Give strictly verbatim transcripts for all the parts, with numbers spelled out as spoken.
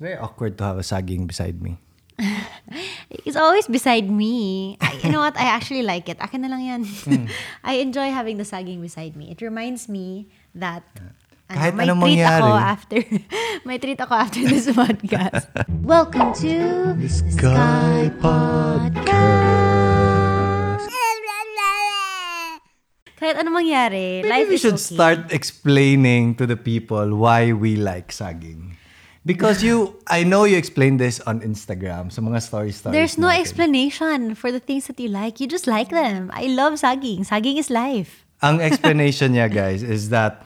very awkward to have a sagging beside me. It's always beside me. I, you know what? I actually like it. Akin na lang yan. Mm. I enjoy having the sagging beside me. It reminds me that ano, kahit may anong treat mangyari. Ako after may treat ako after this podcast. Welcome to the Sky Podcast. Kahit anong mangyari, maybe life we is should okay. Start explaining to the people why we like sagging. Because you, I know you explained this on Instagram. Sa mga story stories. There's no natin. Explanation for the things that you like. You just like them. I love sagging. Sagging is life. Ang explanation niya, guys, is that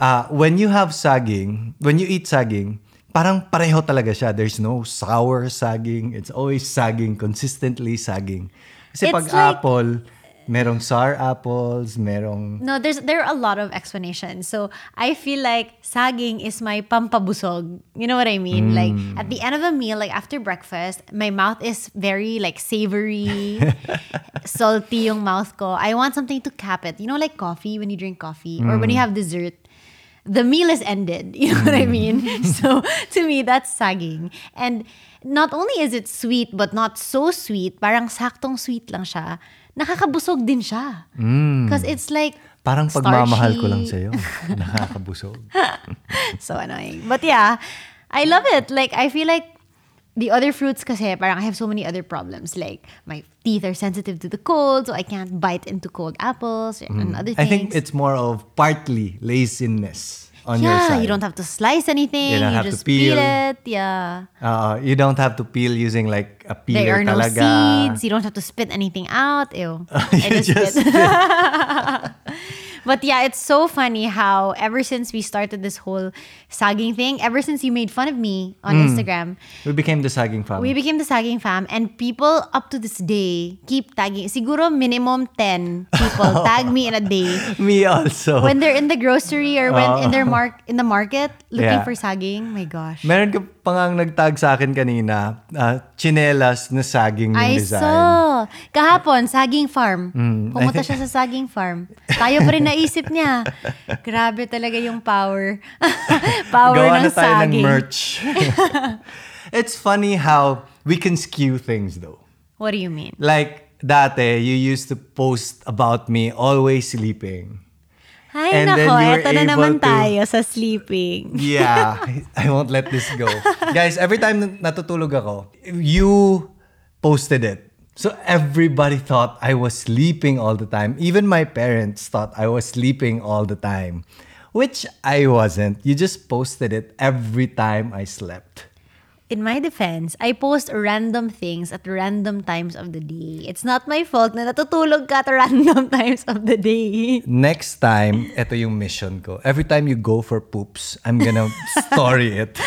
uh, when you have sagging, when you eat sagging, parang pareho talaga siya. There's no sour sagging. It's always sagging, consistently sagging. Kasi it's pag like, apple, merong sour apples, merong... No, there's there are a lot of explanations. So, I feel like sagging is my pampabusog. You know what I mean? Mm. Like, at the end of a meal, like after breakfast, my mouth is very like savory, salty yung mouth ko. I want something to cap it. You know, like coffee, when you drink coffee, mm. or when you have dessert, the meal is ended. You know mm. what I mean? So, to me, that's sagging. And not only is it sweet, but not so sweet. Parang saktong sweet lang siya. Nakakabusog din siya. Because mm. it's like parang starchy. Pagmamahal ko lang sa'yo. Nakakabusog. So annoying. But yeah, I love it. Like, I feel like the other fruits kasi, parang I have so many other problems. Like, my teeth are sensitive to the cold, so I can't bite into cold apples mm. and other things. I think it's more of partly laziness on yeah, your side. Yeah, you don't have to slice anything. You don't you have just to peel. peel it. Yeah. Uh, you don't have to peel using like a peeler. There are no talaga. Seeds. You don't have to spit anything out. Ew. I just, just spit. But yeah, it's so funny how ever since we started this whole sagging thing, ever since you made fun of me on mm. Instagram. We became the sagging fam. We became the sagging fam. And people up to this day keep tagging. Siguro minimum ten people tag me in a day. Me also. When they're in the grocery or when oh. in their mark in the market looking yeah. for sagging. My gosh. Meron ka pangang nagtag sa akin kanina, uh, chinelas na sagging yung I design. I saw. Kahapon, sagging farm. Mm, Pumunta think... siya sa sagging farm. Tayo pa rin na isip niya. Grabe talaga yung power. Power gawa ng saging. Gawa na tayo ng merch. It's funny how we can skew things though. What do you mean? Like, dati, you used to post about me always sleeping. Ay, and nako, eto na naman to, tayo sa sleeping. Yeah, I won't let this go. Guys, every time natutulog ako, you posted it. So everybody thought I was sleeping all the time. Even my parents thought I was sleeping all the time. Which I wasn't. You just posted it every time I slept. In my defense, I post random things at random times of the day. It's not my fault na natutulog ka at random times of the day. Next time, ito yung mission ko. Every time you go for poops, I'm gonna story it.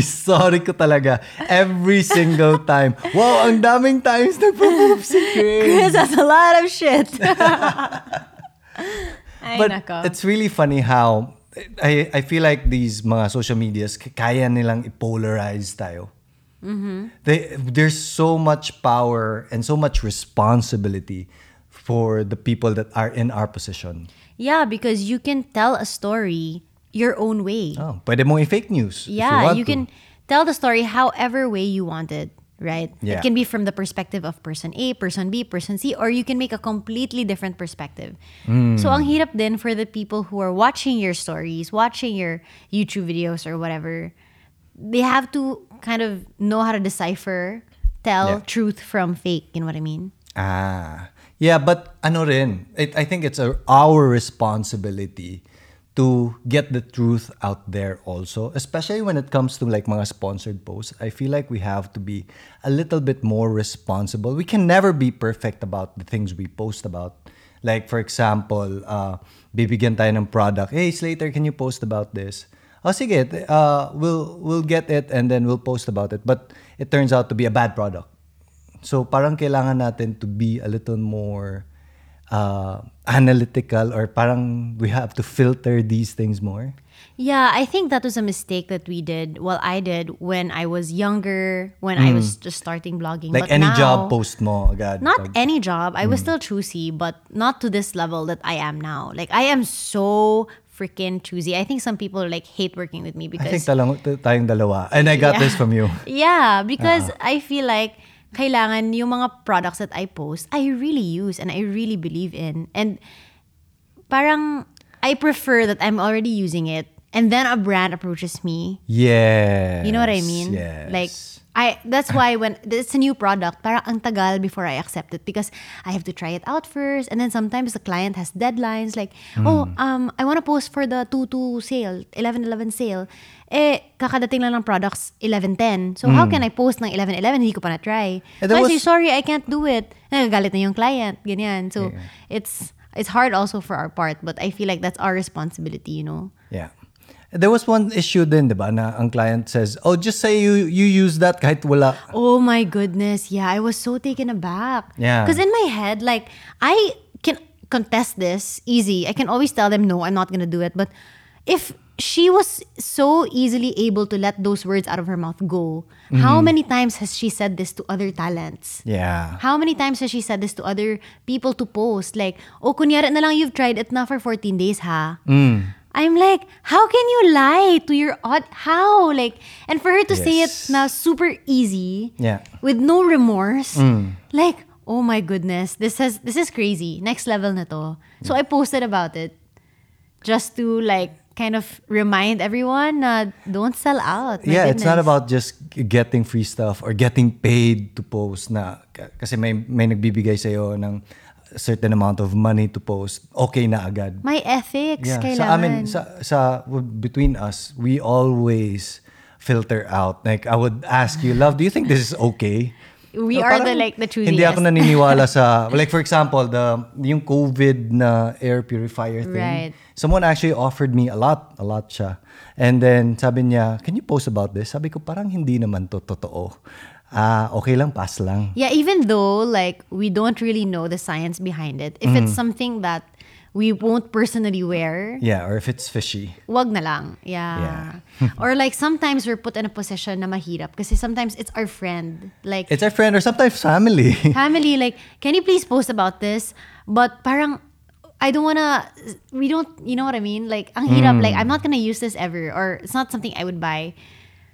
Sorry ko talaga. Every single time. Wow, ang daming times nagpo-poop si Chris. Chris has a lot of shit. Ay, but nako. It's really funny how I, I feel like these mga social medias, kaya nilang i-polarize tayo. Mm-hmm. They, there's so much power and so much responsibility for the people that are in our position. Yeah, because you can tell a story your own way. Oh, pwede mong i-fake news. Yeah, you, you can tell the story however way you want it, right? Yeah. It can be from the perspective of person A, person B, person C, or you can make a completely different perspective. Mm. So, ang hirap din for the people who are watching your stories, watching your YouTube videos or whatever, they have to kind of know how to decipher, tell yeah. truth from fake. You know what I mean? Ah. Yeah, but ano rin, it, I think it's a, our responsibility to get the truth out there also, especially when it comes to like mga sponsored posts. I feel like we have to be a little bit more responsible. We can never be perfect about the things we post about. Like for example, uh, bibigyan tayo ng product. Hey Slater, can you post about this? Oh, sige, uh, we'll, we'll get it and then we'll post about it. But it turns out to be a bad product. So parang kailangan natin to be a little more Uh, analytical or parang we have to filter these things more? Yeah, I think that was a mistake that we did, well, I did when I was younger, when mm. I was just starting blogging. Like but any now, job post mo agad. Not pag- any job. I mm. was still choosy, but not to this level that I am now. Like, I am so freaking choosy. I think some people like hate working with me because I think talang tayong dalawa, and I got yeah. this from you. Yeah, because uh-huh. I feel like kailangan yung mga products that I post, I really use and I really believe in, and parang I prefer that I'm already using it, and then a brand approaches me. Yeah, you know what I mean? Yes. Like I. That's why when it's a new product, parang ang tagal before I accept it because I have to try it out first, and then sometimes the client has deadlines. Like, mm. oh, um, I want to post for the two two sale, eleven eleven sale. Eh, kakadating lang ng products eleven ten. So mm. how can I post ng eleven eleven? Hindi ko pa na try. So was... I say sorry, I can't do it. Nagagalit na yung client, ganyan. So yeah. it's. It's hard also for our part, but I feel like that's our responsibility, you know? Yeah. There was one issue din, diba, na ang client says, oh, just say you you use that kahit wala. Oh my goodness. Yeah, I was so taken aback. Yeah. Because in my head, like, I can contest this easy. I can always tell them, no, I'm not going to do it. But if she was so easily able to let those words out of her mouth go, mm-hmm. how many times has she said this to other talents? Yeah. How many times has she said this to other people to post? Like, oh, kunyari na lang you've tried it na for fourteen days, ha? Mm. I'm like, how can you lie to your aunt? How? Like, and for her to yes. say it na super easy, yeah. with no remorse, mm. like, oh my goodness, this has this is crazy. Next level na to. So I posted about it just to like, kind of remind everyone, uh, don't sell out. My yeah, goodness. It's not about just getting free stuff or getting paid to post na kasi may, may nagbibigay sa'yo ng certain amount of money to post. Okay na agad. My ethics, yeah. kailangan. Sa amin, sa, sa, between us, we always filter out. Like, I would ask you, love, do you think this is okay? We no, are the like the choosiest. Hindi ako naniniwala sa like for example the yung COVID na air purifier thing. Right. Someone actually offered me a lot, a lot siya. And then sabi niya, "Can you post about this?" Sabi ko parang hindi naman to totoo. Ah, uh, okay lang, pass lang. Yeah, even though like we don't really know the science behind it. If mm. it's something that we won't personally wear. Yeah, or if it's fishy. Wag na lang. Yeah. yeah. Or like sometimes we're put in a position na mahirap kasi sometimes it's our friend. Like it's our friend or sometimes family. Family, like, can you please post about this? But parang, I don't wanna, we don't, you know what I mean? Like, ang hirap, mm. like, I'm not gonna use this ever or it's not something I would buy.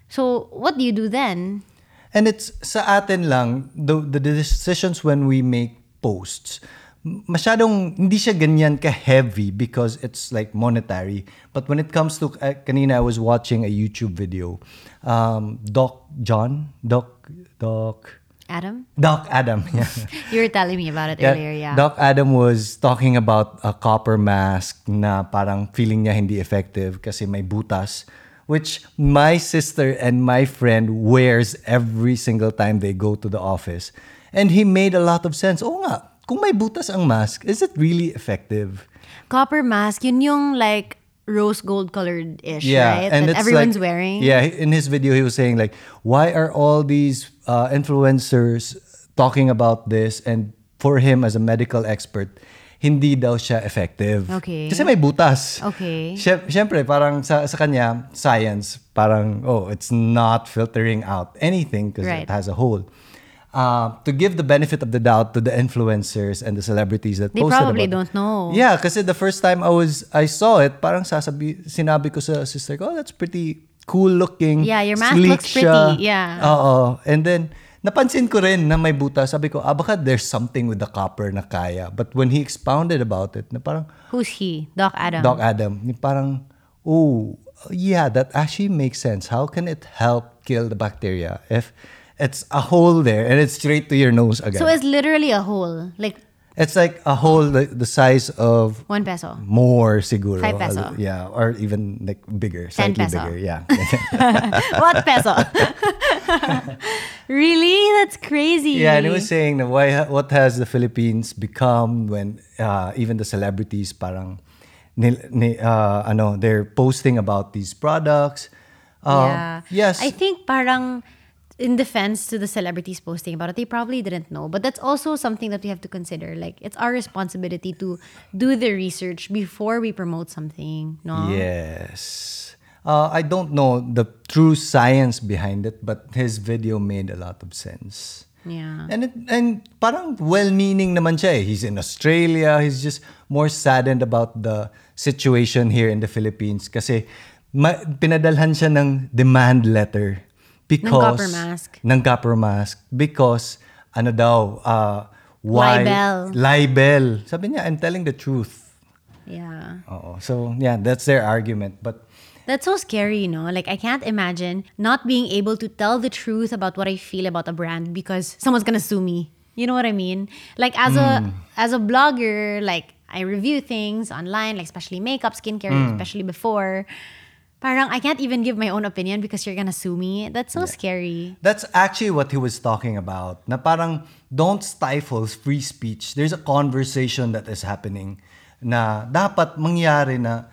So, what do you do then? And it's sa atin lang, the, the decisions when we make posts, masyadong hindi siya ganyan ka heavy because it's like monetary, but when it comes to uh, kanina I was watching a YouTube video, um, Doc John Doc Doc Adam Doc Adam yeah. You were telling me about it yeah. earlier. Yeah, Doc Adam was talking about a copper mask na parang feeling niya hindi effective kasi may butas, which my sister and my friend wears every single time they go to the office, and he made a lot of sense. Oo nga, kung may butas ang mask, is it really effective? Copper mask, yun yung like rose gold colored-ish, yeah, right? And that everyone's like, wearing. Yeah, in his video, he was saying like, why are all these uh, influencers talking about this? And for him as a medical expert, hindi daw siya effective. Okay. Kasi may butas. Okay. Siyempre, parang sa, sa kanya, science, parang, oh, it's not filtering out anything because right. it has a hole. Uh, to give the benefit of the doubt to the influencers and the celebrities that they posted about it. They probably don't know. Yeah, kasi the first time I was I saw it, parang sasabi, sinabi ko sa sister ko, oh, that's pretty cool looking. Yeah, your mask looks siya. Pretty. Yeah. Oo. And then, napansin ko rin na may buta. Sabi ko, ah, baka there's something with the copper na kaya. But when he expounded about it, na parang... Who's he? Doc Adam. Doc Adam. Parang, oh, yeah, that actually makes sense. How can it help kill the bacteria if... It's a hole there, and it's straight to your nose again. So it's literally a hole, like it's like a hole the, the size of one peso, more siguro, five peso, yeah, or even like bigger, ten peso, bigger, yeah. What peso? Really, that's crazy. Yeah, and he was saying that why, what has the Philippines become when uh, even the celebrities, parang, uh, ano, they're posting about these products. Uh, yeah. Yes, I think parang. In defense to the celebrities posting about it, they probably didn't know. But that's also something that we have to consider. Like, it's our responsibility to do the research before we promote something, no? Yes. Uh, I don't know the true science behind it, but his video made a lot of sense. Yeah. And it, and parang well-meaning naman siya eh. He's in Australia. He's just more saddened about the situation here in the Philippines kasi ma- pinadalhan siya ng demand letter because ng copper mask. Ng copper mask because ano daw uh why libel. Libel. Sabi niya, I'm telling the truth. Yeah. Oo. So, yeah, that's their argument, but that's so scary, you know? Like, I can't imagine not being able to tell the truth about what I feel about a brand because someone's gonna sue me. You know what I mean? Like, as mm. a as a blogger, like, I review things online, like, especially makeup, skincare, mm. especially before. Parang, I can't even give my own opinion because you're gonna sue me. That's so yeah. scary. That's actually what he was talking about. Na parang, don't stifle free speech. There's a conversation that is happening na dapat mangyari na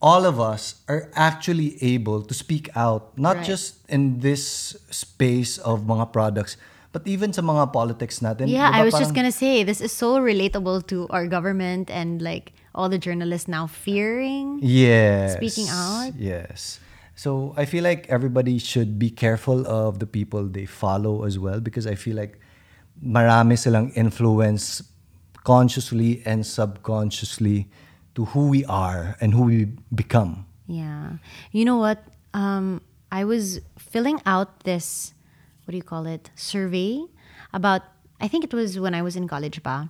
all of us are actually able to speak out, not right. just in this space of mga products, but even sa mga politics natin. Yeah, diba, I was parang, just gonna say, this is so relatable to our government and like all the journalists now fearing yes, speaking out. Yes. So I feel like everybody should be careful of the people they follow as well, because I feel like marami silang influence consciously and subconsciously to who we are and who we become. Yeah. You know what? Um, I was filling out this, what do you call it, survey about, I think it was when I was in college ba.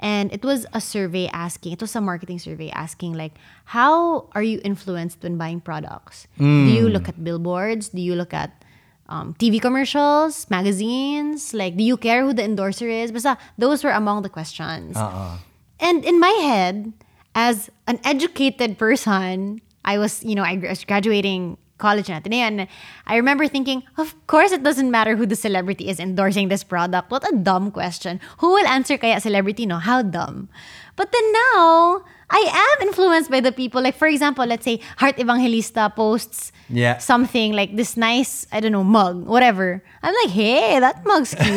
And it was a survey asking, it was a marketing survey asking like, how are you influenced when buying products? Mm. Do you look at billboards? Do you look at um, T V commercials, magazines? Like, do you care who the endorser is? Basta, those were among the questions. Uh-uh. And in my head, as an educated person, I was, you know, I was graduating college na tinay, and I remember thinking, of course it doesn't matter who the celebrity is endorsing this product. What a dumb question. Who will answer kaya celebrity? No, how dumb. But then now, I am influenced by the people. Like, for example, let's say Heart Evangelista posts yeah. something like this nice, I don't know, mug, whatever. I'm like, hey, that mug's cute.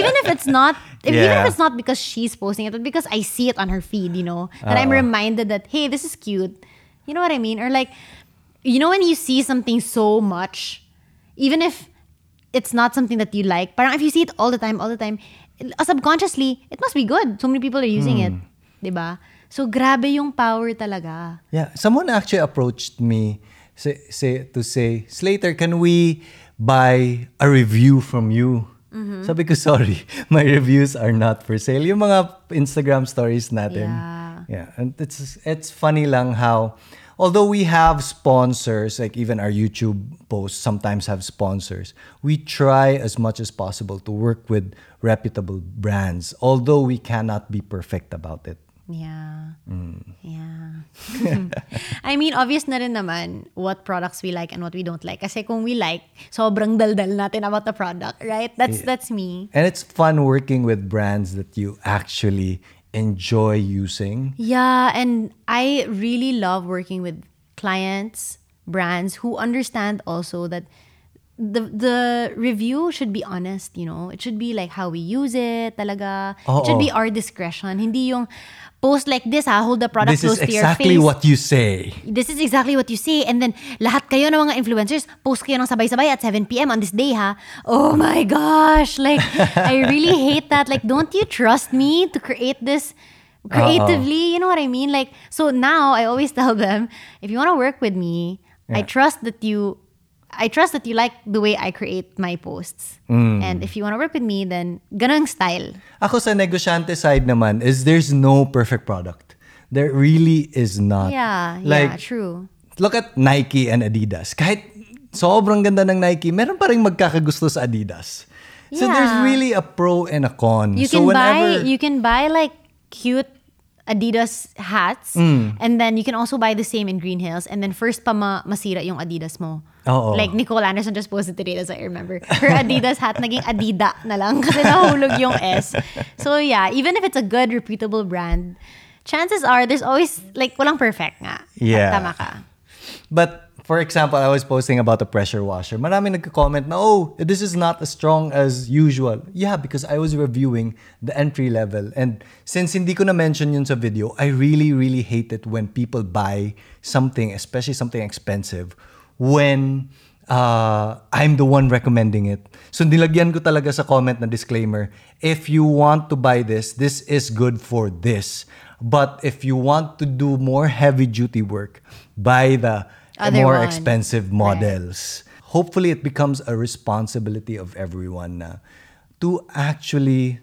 Even if it's not, if, yeah. even if it's not because she's posting it, but because I see it on her feed, you know, that uh-oh. I'm reminded that, hey, this is cute. You know what I mean? Or like, you know, when you see something so much, even if it's not something that you like, parang if you see it all the time, all the time, subconsciously, it must be good. So many people are using mm. it, diba? So, grabe yung power talaga. Yeah. Someone actually approached me say, say, to say, Slater, can we buy a review from you? Mm-hmm. Sabi ko, sorry, my reviews are not for sale. Yung mga Instagram stories natin. Yeah. Yeah. And it's, it's funny lang how, although we have sponsors, like even our YouTube posts sometimes have sponsors, we try as much as possible to work with reputable brands, although we cannot be perfect about it. Yeah. Mm. Yeah. I mean, obvious na rin naman what products we like and what we don't like. Kasi kung we like, sobrang daldal natin about the product, right? That's yeah. that's me. And it's fun working with brands that you actually enjoy using. Yeah, and I really love working with clients, brands who understand also that the the review should be honest, you know. It should be like how we use it, talaga. Oh, it should be our discretion. Hindi yung post like this, ha, hold the product close to your face. This is exactly what you say. This is exactly what you say. And then, lahat kayo ng mga influencers, post kayo ng sabay-sabay at seven p.m. on this day, ha. Oh my gosh! Like, I really hate that. Like, don't you trust me to create this creatively? Uh-oh. You know what I mean? Like, so now, I always tell them, if you want to work with me, yeah. I trust that you... I trust that you like the way I create my posts. Mm. And if you want to work with me, then ganang style. Ako sa negosyante side naman is there's no perfect product. There really is not. Yeah, like, yeah, true. Look at Nike and Adidas. Kahit sobrang ganda ng Nike, meron pa ring magkakagusto sa Adidas. Yeah. So there's really a pro and a con. You so can whenever... buy, you can buy like cute Adidas hats mm. and then you can also buy the same in Green Hills and then first pa ma- masira yung Adidas mo. Uh-oh. Like Nicole Anderson just posted today, as I remember. Her Adidas hat naging Adida na lang kasi nahulog yung S. So yeah, even if it's a good, reputable brand, chances are there's always like walang perfect nga. Yeah. Tama ka. But for example, I was posting about the pressure washer. Marami nagko-comment na, oh, this is not as strong as usual. Yeah, because I was reviewing the entry level. And since hindi ko na-mention yun sa video, I really, really hate it when people buy something, especially something expensive, when uh, I'm the one recommending it. So nilagyan ko talaga sa comment na disclaimer, if you want to buy this, this is good for this. But if you want to do more heavy-duty work, buy the Other more one. expensive models. Right. Hopefully, it becomes a responsibility of everyone na to actually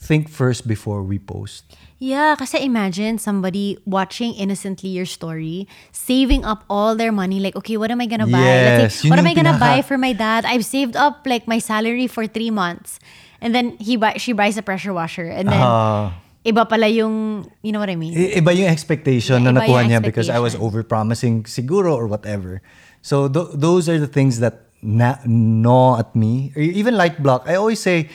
think first before we post. Yeah, kasi imagine somebody watching innocently your story, saving up all their money. Like, okay, what am I gonna buy? Yes, Let's say, what am I gonna pinaka- buy for my dad? I've saved up like my salary for three months. And then he buy- she buys a pressure washer. And then... Uh, Iba pala yung, you know what I mean? Iba yung expectation yeah, na nakuha niya because I was overpromising siguro or whatever. So th- those are the things that na- gnaw at me. Or even light block. I always say,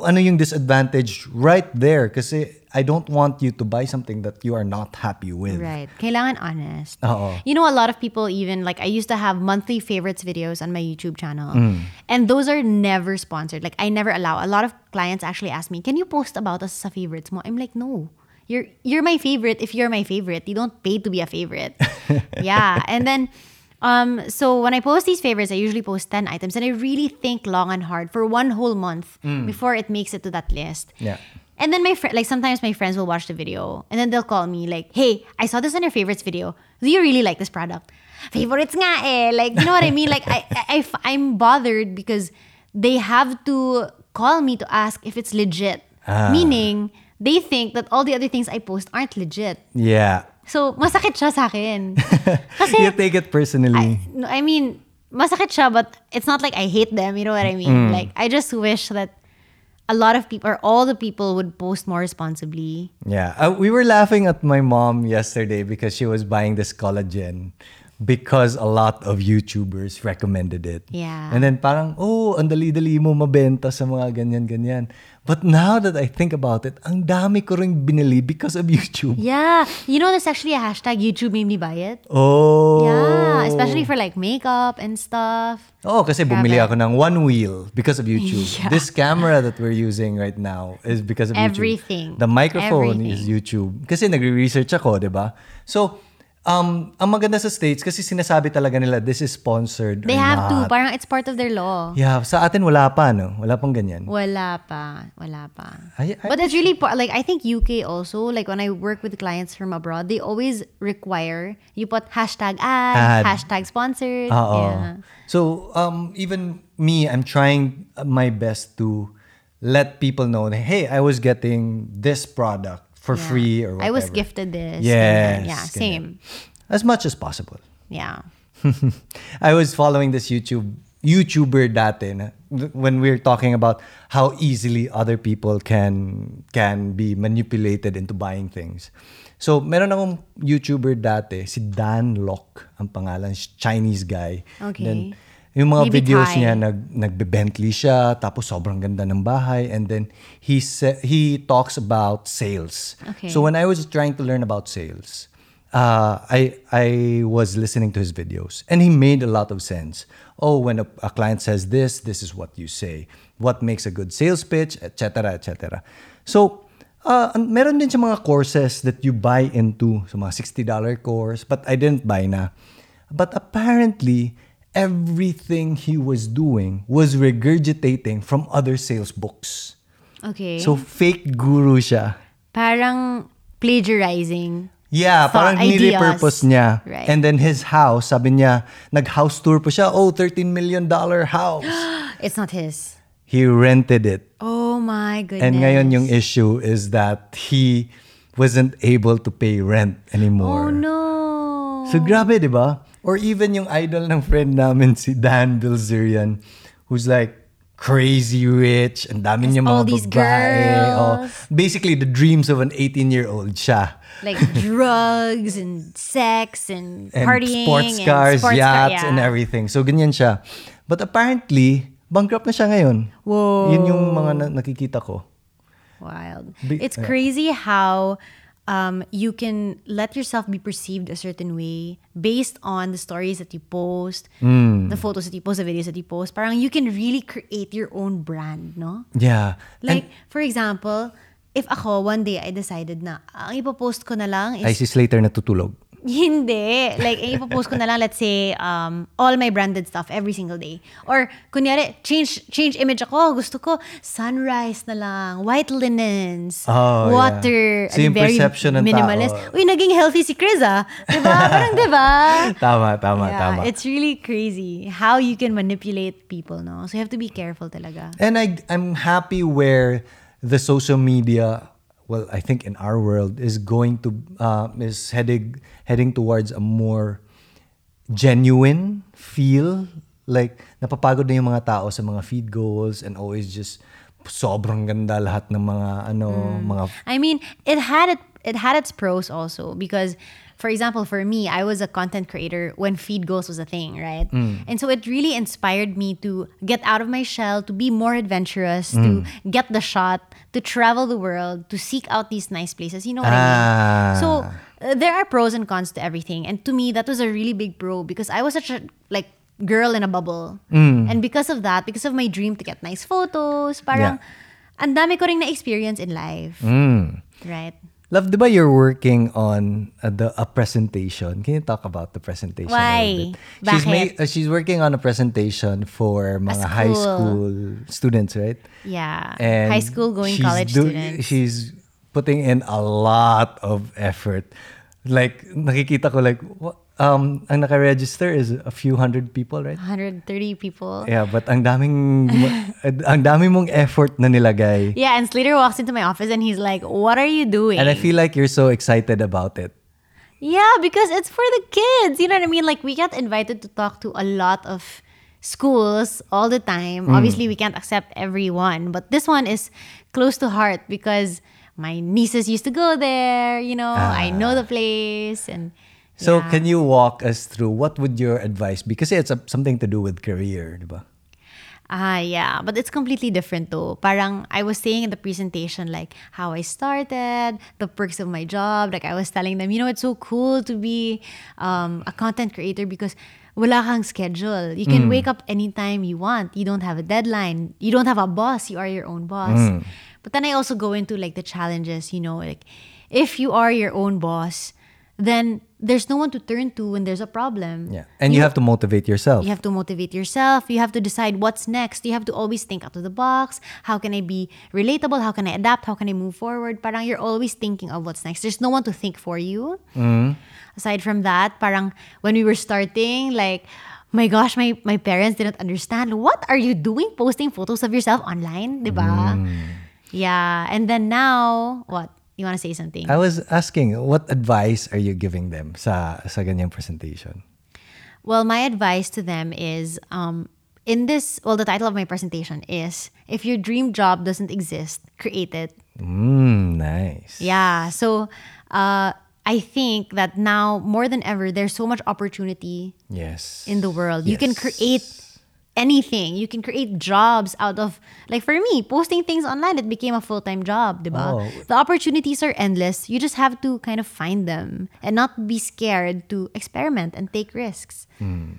ano yung disadvantage right there? Kasi I don't want you to buy something that you are not happy with. Right. Kailangan honest. Uh-oh. You know, a lot of people even, like I used to have monthly favorites videos on my YouTube channel. Mm. And those are never sponsored. Like I never allow. A lot of clients actually ask me, can you post about us sa favorites mo? I'm like, no. You're you're my favorite if you're my favorite. You don't pay to be a favorite. Yeah. And then, um, so when I post these favorites, I usually post ten items. And I really think long and hard for one whole month mm. before it makes it to that list. Yeah. And then my friend, like sometimes my friends will watch the video and then they'll call me like, hey, I saw this in your favorites video. Do you really like this product? Favorites nga eh. Like, you know what I mean? Like, I, I, I, I'm bothered because they have to call me to ask if it's legit. Ah. Meaning, they think that all the other things I post aren't legit. Yeah. So, masakit siya sa akin. Kasi, you take it personally. I, I mean, masakit siya, but it's not like I hate them. You know what I mean? Mm. Like, I just wish that a lot of people, or all the people, would post more responsibly. Yeah. Uh, we were laughing at my mom yesterday because she was buying this collagen because a lot of YouTubers recommended it. Yeah. And then parang, oh, ang dali-dali mo mabenta sa mga ganyan-ganyan. But now that I think about it, ang dami ko ring binili because of YouTube. Yeah. You know, there's actually a hashtag, YouTube made me buy it. Oh. Yeah. Especially for like makeup and stuff. Oh, kasi Grab bumili it. ako ng one wheel because of YouTube. Yeah. This camera that we're using right now is because of Everything. YouTube. Everything. The microphone Everything. is YouTube. Kasi nagre-research ako, di ba? So, Um, ang maganda sa States kasi sinasabi talaga nila this is sponsored or They have not. to. Parang it's part of their law. Yeah. Sa atin wala pa, no? Wala pang ganyan. Wala pa. Wala pa. I, I, but it's really, like, I think U K also, like, when I work with clients from abroad, they always require you put hashtag ad, ad. hashtag sponsored. Yeah. So, um, even me, I'm trying my best to let people know that, hey, I was getting this product for yeah. free or whatever. I was gifted this. Yes. Then, yeah, same. As much as possible. Yeah. I was following this YouTube YouTuber dati na, when we were talking about how easily other people can can be manipulated into buying things. So, meron akong YouTuber dati, si Dan Lok, ang pangalan, Chinese guy. Okay. Then, yung mga Maybe videos Thai. niya, nag, nagbe-Bentley siya, tapos sobrang ganda ng bahay. And then, he se- he talks about sales. Okay. So, when I was trying to learn about sales, uh, I I was listening to his videos. And he made a lot of sense. Oh, when a, a client says this, this is what you say. What makes a good sales pitch, et cetera, et cetera. So, uh, meron din siya mga courses that you buy into. So, mga sixty dollars course. But I didn't buy na. But apparently, everything he was doing was regurgitating from other sales books. Okay. So, fake guru siya. Parang plagiarizing. Yeah, parang ni-repurpose niya. Right. And then his house, sabi niya, nag-house tour po siya. Oh, thirteen million dollars house. It's not his. He rented it. Oh my goodness. And ngayon yung issue is that he wasn't able to pay rent anymore. Oh no. So, grabe, di ba? Or even yung idol ng friend namin, si Dan Bilzerian, who's like crazy rich, and dami niya mga babae. Oh, basically, the dreams of an eighteen-year-old siya. Like drugs and sex and, and partying. Sports cars, and sports yachts, car, yeah. and everything. So, ganyan siya. But apparently, bankrupt na siya ngayon. Whoa. Yun yung mga na- nakikita ko. Wild. Be- It's crazy how... Um, you can let yourself be perceived a certain way based on the stories that you post, mm. the photos that you post, the videos that you post. Parang you can really create your own brand, no? Yeah. Like, and for example, if ako, one day I decided na, ang ipopost ko na lang is... Ay, si Slater natutulog. Hindi. Like, ipopost ko na lang, let's say, um, all my branded stuff every single day. Or, kunyari, change change image ako. Gusto ko, sunrise na lang, white linens, oh, water, yeah. So, and very minimalist. Tao. Uy, naging healthy si Chris, ah. Diba? Parang diba? Tama, tama, yeah, tama. It's really crazy how you can manipulate people, no? So, you have to be careful talaga. And I, I'm happy where the social media... Well, I think in our world is going to uh, is heading heading towards a more genuine feel. Like napapagod na yung mga tao sa mga feed goals and always just sobrang ganda lahat ng mga ano mm. mga. I mean, it had it it had its pros also because, for example, for me, I was a content creator when feed goals was a thing, right? Mm. And so it really inspired me to get out of my shell, to be more adventurous, mm. to get the shot, to travel the world, to seek out these nice places. You know what ah. I mean? So uh, there are pros and cons to everything. And to me, that was a really big pro because I was such a, like, girl in a bubble. Mm. And because of that, because of my dream to get nice photos, parang, yeah. ang dami ko ring na experience in life. Mm. Right? Love, diba you're working on a, the, a presentation? Can you talk about the presentation? Why? A she's, made, uh, she's working on a presentation for mga school. High school students, right? Yeah. And high school going college do, students. She's putting in a lot of effort. Like, nakikita ko like, what? Um, ang naka-register is a few hundred people, right? one hundred thirty people. Yeah, but ang daming, ang dami mong effort na nilagay. Yeah, and Slater walks into my office and he's like, what are you doing? And I feel like you're so excited about it. Yeah, because it's for the kids. You know what I mean? Like, we get invited to talk to a lot of schools all the time. Mm. Obviously, we can't accept everyone. But this one is close to heart because my nieces used to go there. You know, ah. I know the place and... So yeah. Can you walk us through what would your advice be? Because it's a, something to do with career, diba? Ah, uh, yeah. But it's completely different though. Parang I was saying in the presentation like how I started, the perks of my job. Like I was telling them, you know, it's so cool to be um, a content creator because wala kang schedule. You can mm. wake up anytime you want. You don't have a deadline. You don't have a boss. You are your own boss. Mm. But then I also go into like the challenges, you know, like if you are your own boss, then there's no one to turn to when there's a problem. Yeah. And you, you have to motivate yourself. You have to motivate yourself. You have to decide what's next. You have to always think out of the box. How can I be relatable? How can I adapt? How can I move forward? Parang you're always thinking of what's next. There's no one to think for you. Mm. Aside from that, parang when we were starting, like, my gosh, my, my parents didn't understand. What are you doing posting photos of yourself online? Diba? Mm. Yeah. And then now, what? You want to say something? I was asking, what advice are you giving them sa, sa ganyang presentation? Well, my advice to them is, um, in this, well, the title of my presentation is, if your dream job doesn't exist, create it. Mm, nice. Yeah. So, uh, I think that now, more than ever, there's so much opportunity yes. in the world. Yes. You can create anything. You can create jobs out of, like for me, posting things online, it became a full-time job, diba? Oh. The opportunities are endless. You just have to kind of find them and not be scared to experiment and take risks. Mm.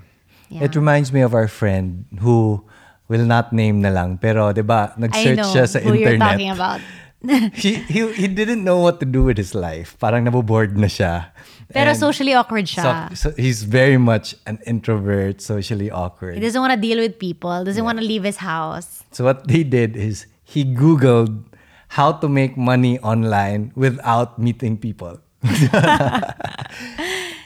Yeah. It reminds me of our friend who will not name na lang, pero diba, nag-search siya sa internet. I know who you're talking about. he, he, he didn't know what to do with his life. Parang nabobored na siya. Pero and socially awkward siya. So, so he's very much an introvert, socially awkward. He doesn't want to deal with people. Doesn't yeah. want to leave his house. So what he did is he Googled how to make money online without meeting people.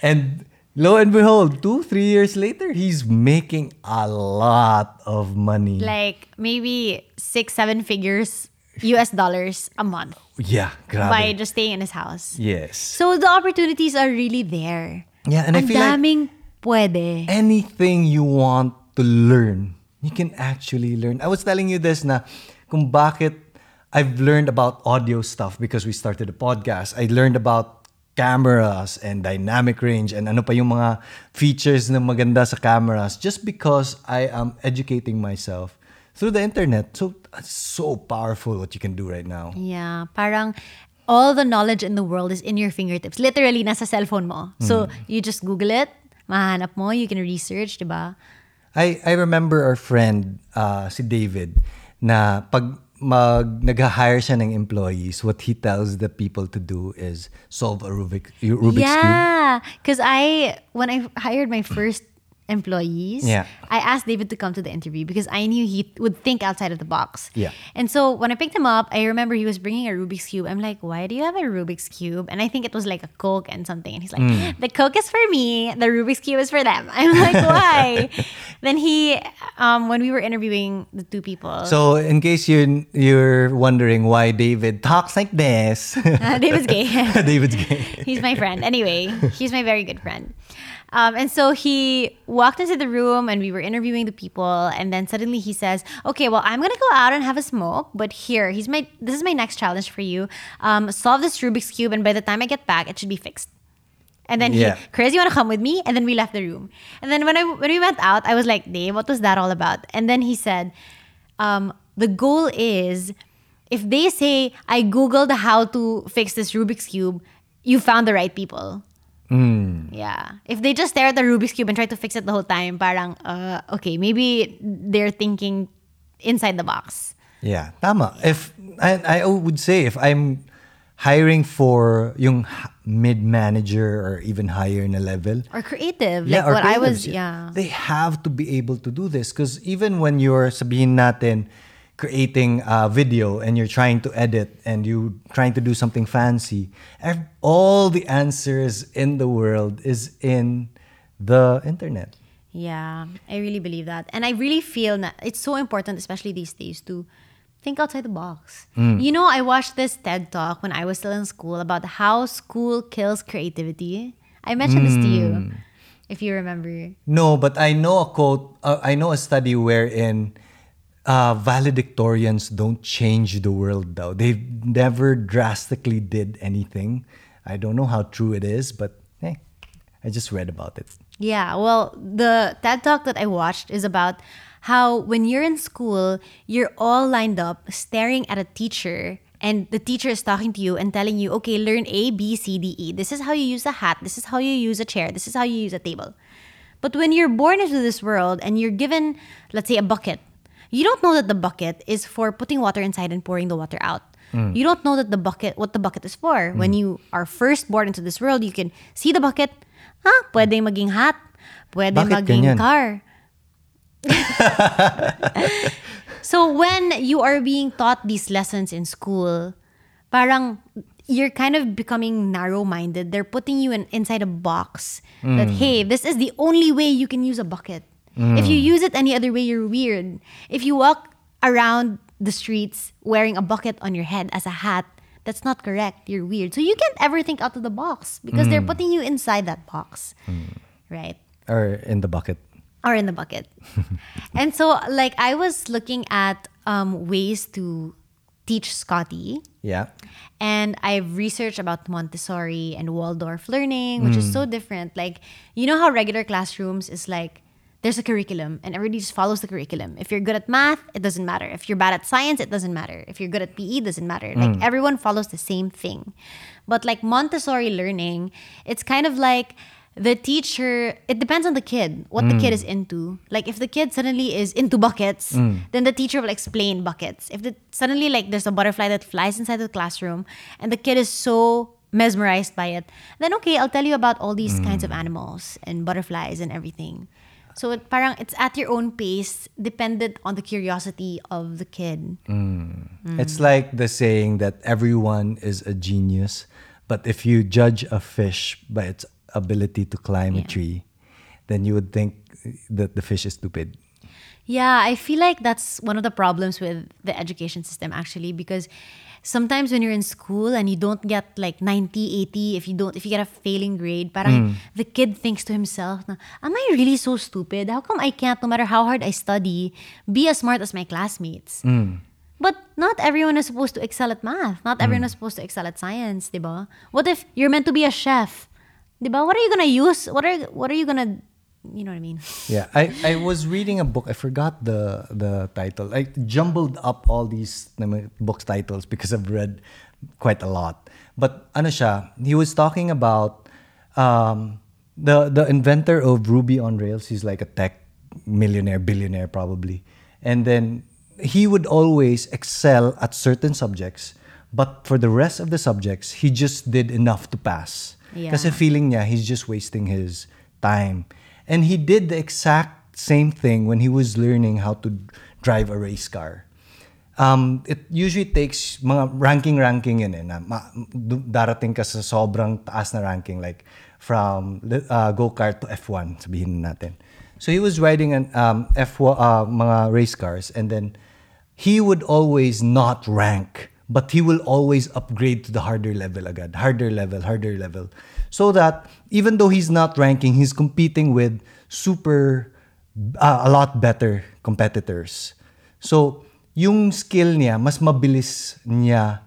And lo and behold, two, three years later, he's making a lot of money. Like maybe six, seven figures U S dollars a month. Yeah, grabe. By just staying in his house. Yes. So the opportunities are really there. Yeah, and Ang I feel daming like pwede. Anything you want to learn, you can actually learn. I was telling you this na kung bakit I've learned about audio stuff because we started a podcast. I learned about cameras and dynamic range and ano pa yung mga features na maganda sa cameras just because I am educating myself through the internet. So it's so powerful what you can do right now. Yeah, parang all the knowledge in the world is in your fingertips. Literally, nasa cellphone mo. Mm. So you just Google it, mahanap mo, you can research, diba? I I remember our friend, uh, si David, na pag mag nag-hire siya ng employees, what he tells the people to do is solve a Rubik, Rubik's yeah, Cube. Yeah. Because I, when I hired my first employees, yeah. I asked David to come to the interview because I knew he would think outside of the box. Yeah. And so when I picked him up, I remember he was bringing a Rubik's Cube. I'm like, why do you have a Rubik's Cube? And I think it was like a Coke and something. And he's like, mm. the Coke is for me, the Rubik's Cube is for them. I'm like, why? Then he, um, when we were interviewing the two people. So in case you're, you're wondering why David talks like this. uh, David's gay. David's gay. He's my friend. Anyway, he's my very good friend. Um, and so he walked into the room and we were interviewing the people. And then suddenly he says, okay, well, I'm going to go out and have a smoke. But here, he's my this is my next challenge for you. Um, solve this Rubik's Cube. And by the time I get back, it should be fixed. And then yeah. he, Chris, you want to come with me? And then we left the room. And then when, I, when we went out, I was like, Dave, what was that all about? And then he said, um, the goal is if they say, I Googled how to fix this Rubik's Cube, you found the right people. Mm. Yeah. If they just stare at the Rubik's Cube and try to fix it the whole time, parang, uh, okay, maybe they're thinking inside the box. Yeah, tama. If I, I would say if I'm hiring for yung mid-manager or even higher in a level. Or creative. Yeah, like or what creatives, I was, yeah. They have to be able to do this because even when you're, sabihin natin, creating a video and you're trying to edit and you're trying to do something fancy, all the answers in the world is in the internet. Yeah, I really believe that. And I really feel that it's so important, especially these days, to think outside the box. Mm. You know, I watched this TED Talk when I was still in school about how school kills creativity. I mentioned mm. this to you, if you remember. No, but I know a quote, uh, I know a study wherein Uh, valedictorians don't change the world though. They never drastically did anything. I don't know how true it is, but hey, I just read about it. Yeah, well, the TED Talk that I watched is about how when you're in school, you're all lined up staring at a teacher and the teacher is talking to you and telling you, okay, learn A, B, C, D, E. This is how you use a hat. This is how you use a chair. This is how you use a table. But when you're born into this world and you're given, let's say, a bucket, you don't know that the bucket is for putting water inside and pouring the water out. Mm. You don't know that the bucket, what the bucket is for. Mm. When you are first born into this world, you can see the bucket. Ah, pwede maging hat. Pwede Bakit maging ganyan? Car. So when you are being taught these lessons in school, parang you're kind of becoming narrow-minded. They're putting you in, inside a box mm. that, hey, this is the only way you can use a bucket. If you use it any other way, you're weird. If you walk around the streets wearing a bucket on your head as a hat, that's not correct. You're weird. So you can't ever think out of the box because mm. they're putting you inside that box. Mm. Right? Or in the bucket. Or in the bucket. And so, like, I was looking at um, ways to teach Scotty. Yeah. And I've researched about Montessori and Waldorf learning, which mm. is so different. Like, you know how regular classrooms is like, there's a curriculum and everybody just follows the curriculum. If you're good at math, it doesn't matter. If you're bad at science, it doesn't matter. If you're good at P E, it doesn't matter. Like mm. everyone follows the same thing. But like Montessori learning, it's kind of like the teacher, it depends on the kid, what mm. the kid is into. Like if the kid suddenly is into buckets, mm. then the teacher will explain buckets. If the, suddenly like there's a butterfly that flies inside the classroom and the kid is so mesmerized by it, then okay, I'll tell you about all these mm. kinds of animals and butterflies and everything. So it, parang it's at your own pace, dependent on the curiosity of the kid. Mm. Mm. It's like the saying that everyone is a genius, but if you judge a fish by its ability to climb yeah. a tree, then you would think that the fish is stupid. Yeah, I feel like that's one of the problems with the education system actually, because sometimes when you're in school and you don't get like ninety, eighty, if you don't, if you get a failing grade, parang mm. the kid thinks to himself, "Am I really so stupid? How come I can't, no matter how hard I study, be as smart as my classmates?" Mm. But not everyone is supposed to excel at math. Not everyone mm. is supposed to excel at science, diba? What if you're meant to be a chef, diba? What are you gonna use? What are what are you gonna, you know what I mean? Yeah, I, I was reading a book. I forgot the the title. I jumbled up all these books titles because I've read quite a lot. But ano siya, he was talking about um, the the inventor of Ruby on Rails. He's like a tech millionaire, billionaire probably. And then he would always excel at certain subjects, but for the rest of the subjects, he just did enough to pass. Yeah. Kasi feeling niya, he's just wasting his time. And he did the exact same thing when he was learning how to drive a race car. Um, it usually takes mga ranking-ranking yun eh, na ma- darating ka sa sobrang taas na ranking, like from uh, go-kart to F one, sabihin natin. So he was riding an um, F one, uh, mga race cars, and then he would always not rank, but he will always upgrade to the harder level agad, harder level, harder level. So that even though he's not ranking, he's competing with super, uh, a lot better competitors. So yung skill niya, mas mabilis niya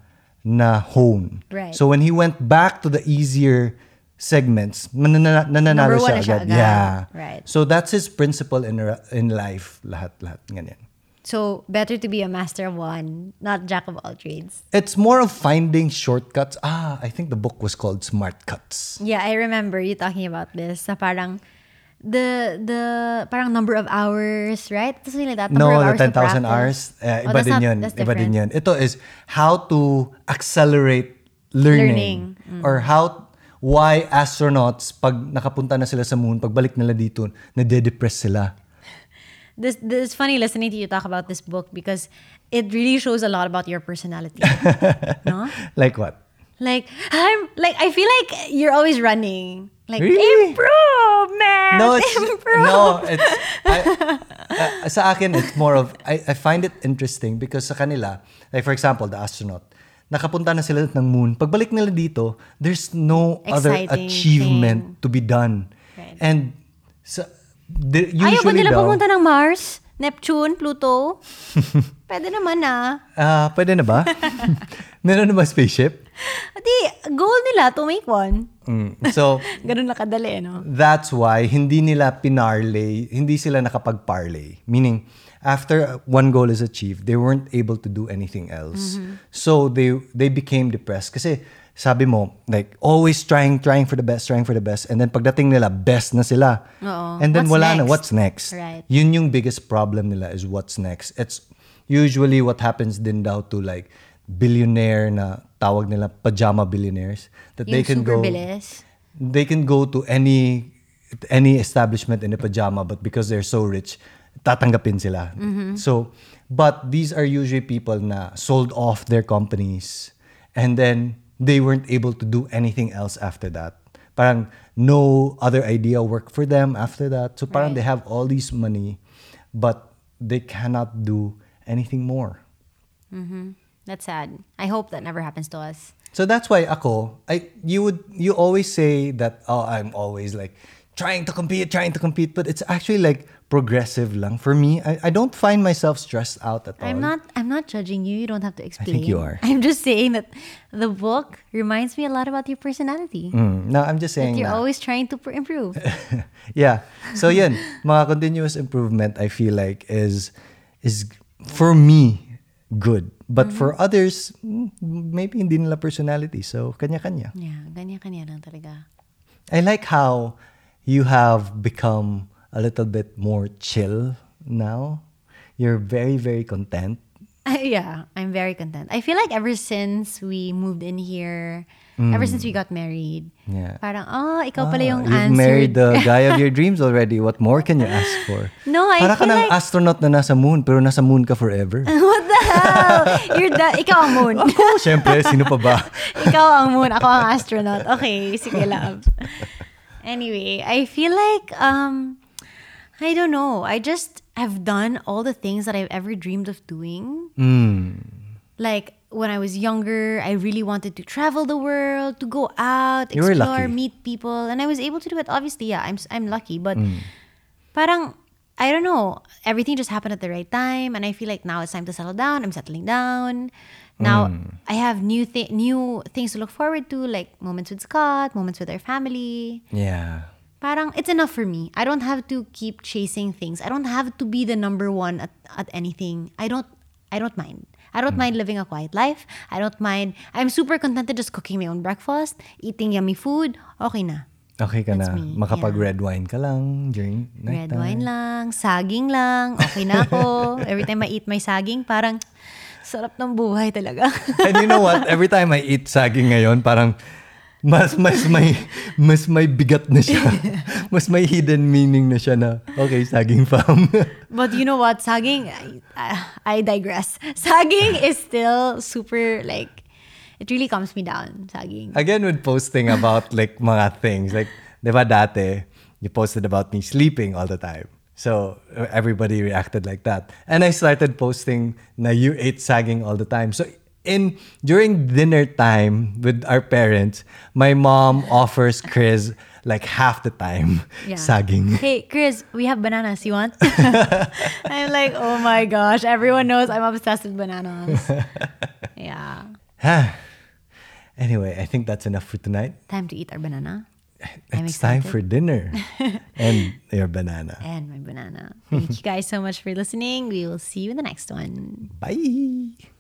na hone. Right. So when he went back to the easier segments, nananalo nanana siya agad. Agad. Yeah. Right. So that's his principle in in life, lahat-lahat ganyan. So better to be a master of one, not jack of all trades. It's more of finding shortcuts. Ah, I think the book was called Smart Cuts. Yeah, I remember you talking about this. Na parang The the parang number of hours, right? Like that, no, of hours the ten thousand hours. Uh, oh, iba din yun. Iba din yun. Ito is how to accelerate learning. learning. Mm. Or how, why astronauts, pag nakapunta na sila sa moon, pagbalik nila dito, nade-depress sila. This, this is funny listening to you talk about this book because it really shows a lot about your personality. No? Like what? Like, I'm, like, I feel like you're always running. Like, really? Improve, man! No, it's, improve! No, it's, I, uh, sa akin, it's more of, I, I find it interesting because sa kanila, like for example, the astronaut, nakapunta na sila ng moon. Pagbalik nila dito, there's no exciting other achievement thing to be done. Right. And, sa, usually ayaw ba nila pumunta ng Mars? Neptune? Pluto? Pwede naman ah. Uh, pwede na ba? Meron na ba spaceship? Di, goal nila to make one. Mm. So, ganun na kadali, no? That's why hindi nila pinarlay, hindi sila nakapag-parlay. Meaning, after one goal is achieved, they weren't able to do anything else. Mm-hmm. So, they they became depressed. Kasi, sabi mo, like, always trying, trying for the best, trying for the best. And then, pagdating nila, best na sila. Oo. And then, what's wala next? na, what's next? Right. Yun yung biggest problem nila is what's next. It's usually what happens din daw to, like, billionaire na tawag nila pajama billionaires that yung they can go bilis. They can go to any any establishment in a pajama, but because they're so rich, tatanggapin sila. Mm-hmm. So, but these are usually people na sold off their companies and then they weren't able to do anything else after that. Parang no other idea worked for them after that. So parang right. They have all this money but they cannot do anything more. Mm-hmm. That's sad. I hope that never happens to us. So that's why ako, I you would you always say that oh I'm always like trying to compete, trying to compete, but it's actually like progressive lang for me. I, I don't find myself stressed out at all. I'm not I'm not judging you. You don't have to explain. I think you are. I'm just saying that the book reminds me a lot about your personality. Mm, no, I'm just saying that you're na. always trying to improve. Yeah. So yun, mga continuous improvement I feel like is is for me good. But mm-hmm. for others, maybe hindi nila personality. So, kanya-kanya. Yeah, kanya-kanya lang talaga. I like how you have become a little bit more chill now. You're very, very content. Uh, yeah, I'm very content. I feel like ever since we moved in here, mm. ever since we got married, yeah. parang, oh, ikaw pala yung answer. You've married the guy of your dreams already. What more can you ask for? No, I Para feel ka like... Parang astronaut na nasa moon, pero nasa moon ka forever. What the hell? You're the... Ikaw ang moon. Ako, syempre. Sino pa ba? Ikaw ang moon. Ako ang astronaut. Okay, sige love. Anyway, I feel like, um, I don't know. I just have done all the things that I've ever dreamed of doing. Mm. Like... When I was younger, I really wanted to travel the world, to go out, explore, meet people, and I was able to do it. Obviously, yeah, I'm I'm lucky, but mm. parang I don't know, everything just happened at the right time, and I feel like now it's time to settle down. I'm settling down. Now mm. I have new thi- new things to look forward to, like moments with Scott, moments with our family. Yeah. Parang it's enough for me. I don't have to keep chasing things. I don't have to be the number one at, at anything. I don't I don't mind. I don't mind living a quiet life. I don't mind. I'm super contented just cooking my own breakfast, eating yummy food. Okay na. Okay ka That's na. Me. Makapag yeah. red wine ka lang during night Red time. Wine lang, saging lang, okay na ako. Every time I eat my saging, parang sarap ng buhay talaga. And you know what? Every time I eat saging ngayon, parang mas mas may mas may bigat na siya. Mas may hidden meaning na siya na, okay, saging fam. But you know what? Saging, I, uh, I digress. Saging is still super like, it really calms me down, saging. Again, with posting about like mga things. Like, di ba dati, you posted about me sleeping all the time. So everybody reacted like that. And I started posting na you ate saging all the time. So in during dinner time with our parents, my mom offers Chris like half the time yeah. saging. Hey Chris, we have bananas, you want? I'm like, oh my gosh, everyone knows I'm obsessed with bananas. Yeah. Anyway, I think that's enough for tonight. Time to eat our banana. It's time for dinner. And your banana. And my banana. Thank you guys so much for listening. We will see you in the next one. Bye.